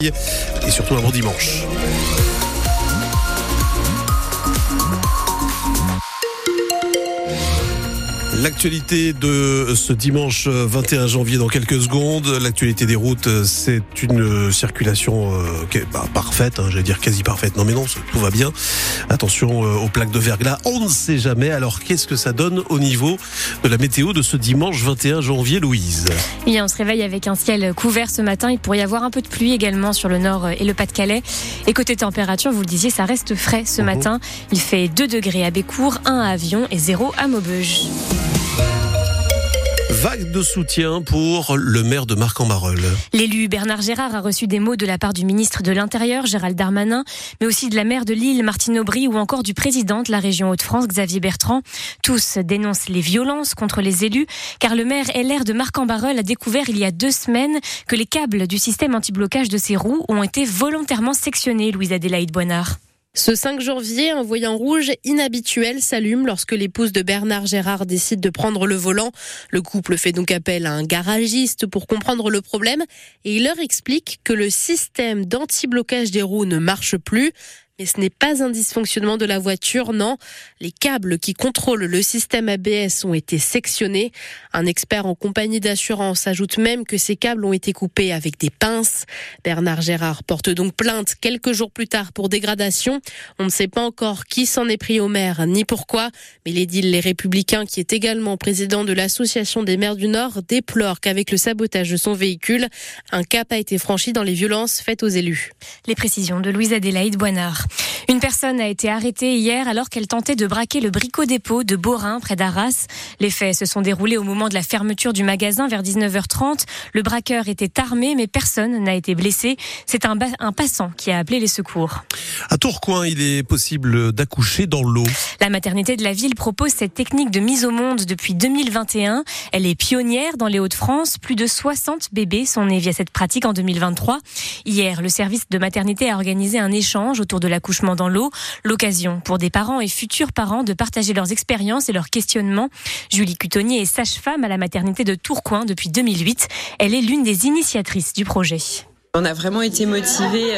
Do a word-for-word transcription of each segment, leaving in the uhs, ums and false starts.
Et surtout un bon dimanche. L'actualité de ce dimanche vingt et un janvier dans quelques secondes. L'actualité des routes, c'est une circulation euh, bah, parfaite, hein, j'allais dire quasi parfaite. Non mais non, tout va bien. Attention euh, aux plaques de verglas, on ne sait jamais. Alors qu'est-ce que ça donne au niveau de la météo de ce dimanche vingt et un janvier, Louise ? Oui, on se réveille avec un ciel couvert ce matin. Il pourrait y avoir un peu de pluie également sur le Nord et le Pas-de-Calais. Et côté température, vous le disiez, ça reste frais ce mmh. matin. Il fait deux degrés à Bécourt, un à Avion et zéro à Maubeuge. Vague de soutien pour le maire de Marcq-en-Barœul. L'élu Bernard Gérard a reçu des mots de la part du ministre de l'Intérieur, Gérald Darmanin, mais aussi de la maire de Lille, Martine Aubry, ou encore du président de la région Hauts-de-France, Xavier Bertrand. Tous dénoncent les violences contre les élus, car le maire L R de Marcq-en-Barœul a découvert il y a deux semaines que les câbles du système anti-blocage de ses roues ont été volontairement sectionnés, Louise Adélaïde Boinard. Ce cinq janvier, un voyant rouge inhabituel s'allume lorsque l'épouse de Bernard Gérard décide de prendre le volant. Le couple fait donc appel à un garagiste pour comprendre le problème et il leur explique que le système d'anti-blocage des roues ne marche plus. Mais ce n'est pas un dysfonctionnement de la voiture, non. Les câbles qui contrôlent le système A B S ont été sectionnés. Un expert en compagnie d'assurance ajoute même que ces câbles ont été coupés avec des pinces. Bernard Gérard porte donc plainte quelques jours plus tard pour dégradation. On ne sait pas encore qui s'en est pris au maire, ni pourquoi. Mais l'édile Les Républicains, qui est également président de l'association des maires du Nord, déplore qu'avec le sabotage de son véhicule, un cap a été franchi dans les violences faites aux élus. Les précisions de Louise Adélaïde Boinard. Une personne a été arrêtée hier alors qu'elle tentait de braquer le Bricodépôt de Beaurain, près d'Arras. Les faits se sont déroulés au moment de la fermeture du magasin vers dix-neuf heures trente. Le braqueur était armé, mais personne n'a été blessé. C'est un, ba- un passant qui a appelé les secours. À Tourcoing, il est possible d'accoucher dans l'eau. La maternité de la ville propose cette technique de mise au monde depuis deux mille vingt et un. Elle est pionnière dans les Hauts-de-France. Plus de soixante bébés sont nés via cette pratique en deux mille vingt-trois. Hier, le service de maternité a organisé un échange autour de la l'accouchement dans l'eau, l'occasion pour des parents et futurs parents de partager leurs expériences et leurs questionnements. Julie Cutonnier est sage-femme à la maternité de Tourcoing depuis deux mille huit. Elle est l'une des initiatrices du projet. On a vraiment été motivés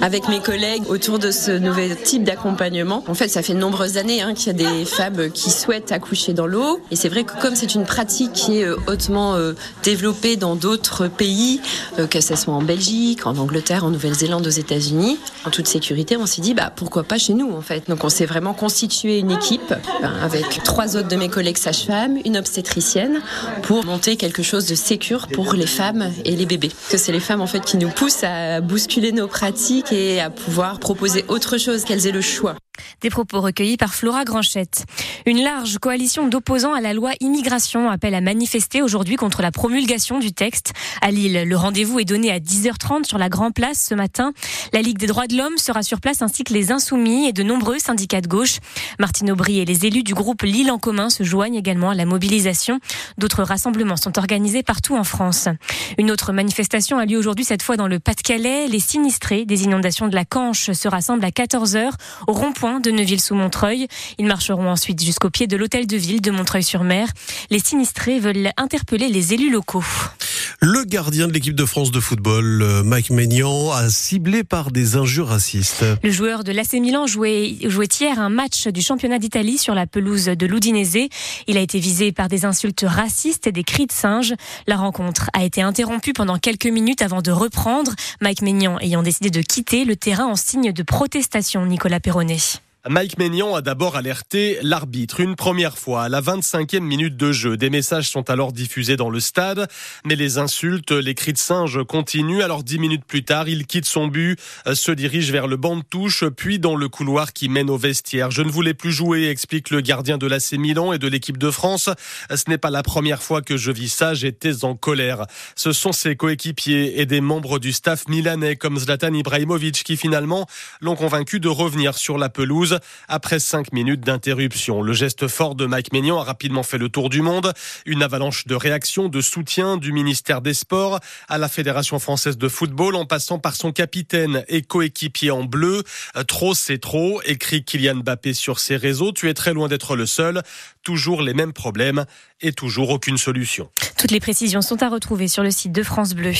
avec mes collègues autour de ce nouvel type d'accompagnement. En fait, ça fait de nombreuses années hein, qu'il y a des femmes qui souhaitent accoucher dans l'eau. Et c'est vrai que comme c'est une pratique qui est hautement développée dans d'autres pays, que ce soit en Belgique, en Angleterre, en Nouvelle-Zélande, aux États-Unis, en toute sécurité, on s'est dit bah, pourquoi pas chez nous en fait. Donc on s'est vraiment constitué une équipe avec trois autres de mes collègues sages-femmes, une obstétricienne, pour monter quelque chose de sécure pour les femmes et les bébés. Parce que c'est les femmes en fait qui nous pousse à bousculer nos pratiques et à pouvoir proposer autre chose, qu'elles aient le choix. Des propos recueillis par Flora Granchette. Une large coalition d'opposants à la loi immigration appelle à manifester aujourd'hui contre la promulgation du texte. À Lille, le rendez-vous est donné à dix heures trente sur la Grand Place ce matin. La Ligue des droits de l'homme sera sur place ainsi que les Insoumis et de nombreux syndicats de gauche. Martine Aubry et les élus du groupe Lille en commun se joignent également à la mobilisation. D'autres rassemblements sont organisés partout en France. Une autre manifestation a lieu aujourd'hui, cette fois dans le Pas-de-Calais. Les sinistrés des inondations de la Canche se rassemblent à quatorze heures au rond-point de Neuville-sous-Montreuil. Ils marcheront ensuite jusqu'au pied de l'hôtel de ville de Montreuil-sur-Mer. Les sinistrés veulent interpeller les élus locaux. Le gardien de l'équipe de France de football, Mike Maignan, a ciblé par des injures racistes. Le joueur de l'A C Milan jouait, jouait hier un match du championnat d'Italie sur la pelouse de l'Udinese. Il a été visé par des insultes racistes et des cris de singe. La rencontre a été interrompue pendant quelques minutes avant de reprendre. Mike Maignan ayant décidé de quitter le terrain en signe de protestation, Nicolas Perronnet. Mike Maignan a d'abord alerté l'arbitre une première fois à la vingt-cinquième minute de jeu. Des messages sont alors diffusés dans le stade, mais les insultes, les cris de singe continuent. Alors dix minutes plus tard, il quitte son but, se dirige vers le banc de touche, puis dans le couloir qui mène au vestiaire. Je ne voulais plus jouer, explique le gardien de l'A C Milan et de l'équipe de France. Ce n'est pas la première fois que je vis ça, j'étais en colère. Ce sont ses coéquipiers et des membres du staff milanais comme Zlatan Ibrahimovic qui finalement l'ont convaincu de revenir sur la pelouse. Après cinq minutes d'interruption, le geste fort de Mike Maignan a rapidement fait le tour du monde. Une avalanche de réactions, de soutien du ministère des Sports à la Fédération française de football, en passant par son capitaine et coéquipier en bleu. Trop, c'est trop, écrit Kylian Mbappé sur ses réseaux. Tu es très loin d'être le seul. Toujours les mêmes problèmes. et toujours aucune solution. Toutes les précisions sont à retrouver sur le site de France Bleu.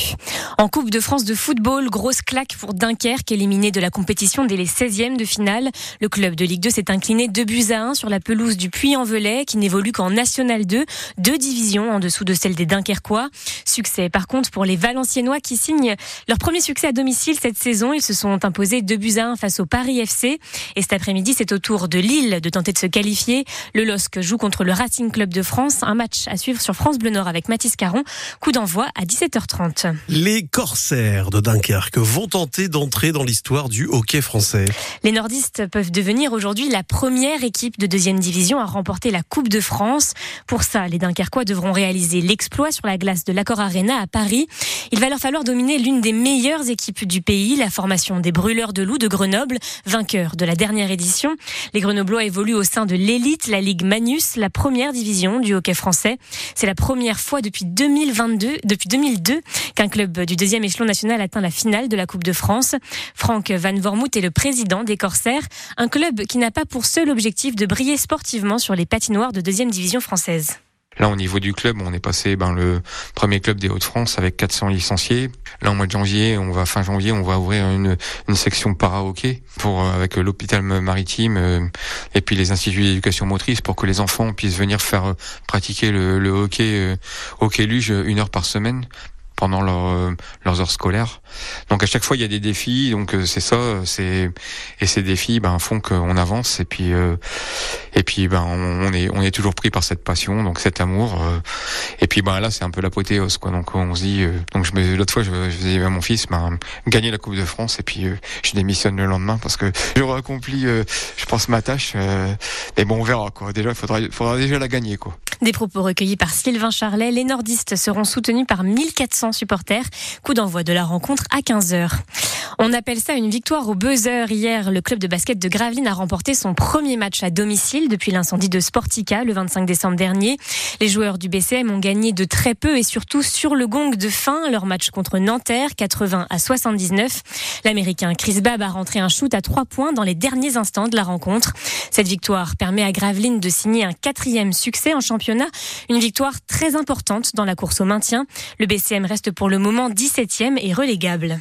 En Coupe de France de football, grosse claque pour Dunkerque, éliminé de la compétition dès les seizièmes de finale. Le club de Ligue deux s'est incliné deux buts à un sur la pelouse du Puy-en-Velay, qui n'évolue qu'en National deux, deux divisions en dessous de celle des Dunkerquois. Succès par contre pour les Valenciennois qui signent leur premier succès à domicile cette saison. Ils se sont imposés deux buts à un face au Paris F C. Et cet après-midi, c'est au tour de Lille de tenter de se qualifier. Le L O S C joue contre le Racing Club de France. Un match à suivre sur France Bleu Nord avec Mathis Caron. Coup d'envoi à dix-sept heures trente. Les Corsaires de Dunkerque vont tenter d'entrer dans l'histoire du hockey français. Les nordistes peuvent devenir aujourd'hui la première équipe de deuxième division à remporter la Coupe de France. Pour ça, les Dunkerquois devront réaliser l'exploit sur la glace de l'Accor Arena à Paris. Il va leur falloir dominer l'une des meilleures équipes du pays, la formation des Brûleurs de Loups de Grenoble, vainqueur de la dernière édition. Les Grenoblois évoluent au sein de l'élite, la Ligue Magnus, la première division du hockey français. C'est la première fois depuis deux mille vingt-deux, depuis deux mille deux qu'un club du deuxième échelon national atteint la finale de la Coupe de France. Franck Van Vormout est le président des Corsaires, un club qui n'a pas pour seul objectif de briller sportivement sur les patinoires de deuxième division française. Là, au niveau du club, on est passé ben, le premier club des Hauts-de-France avec quatre cents licenciés. Là, au mois de janvier, on va fin janvier, on va ouvrir une, une section para-hockey pour avec l'hôpital maritime euh, et puis les instituts d'éducation motrice pour que les enfants puissent venir faire euh, pratiquer le, le hockey, euh, hockey luge une heure par semaine pendant leur, euh, leurs heures scolaires. Donc à chaque fois il y a des défis, donc euh, c'est ça, c'est et ces défis ben font qu'on avance et puis euh, et puis ben on est on est toujours pris par cette passion, donc cet amour euh, et puis ben là c'est un peu l'apothéose quoi. Donc on se dit euh, donc je l'autre fois je, je disais à mon fils ben gagner la Coupe de France et puis euh, je démissionne le lendemain parce que j'aurais accompli euh, je pense ma tâche euh, et bon on verra quoi. Déjà il faudra faudra déjà la gagner quoi. Des propos recueillis par Sylvain Charlet, les nordistes seront soutenus par mille quatre cents supporters. Coup d'envoi de la rencontre à quinze heures. On appelle ça une victoire au buzzer. Hier, le club de basket de Gravelines a remporté son premier match à domicile depuis l'incendie de Sportica le vingt-cinq décembre dernier. Les joueurs du B C M ont gagné de très peu et surtout sur le gong de fin leur match contre Nanterre, quatre-vingts à soixante-dix-neuf. L'Américain Chris Babb a rentré un shoot à trois points dans les derniers instants de la rencontre. Cette victoire permet à Gravelines de signer un quatrième succès en championnat, une victoire très importante dans la course au maintien. Le B C M reste pour le moment dix-septième et relégable.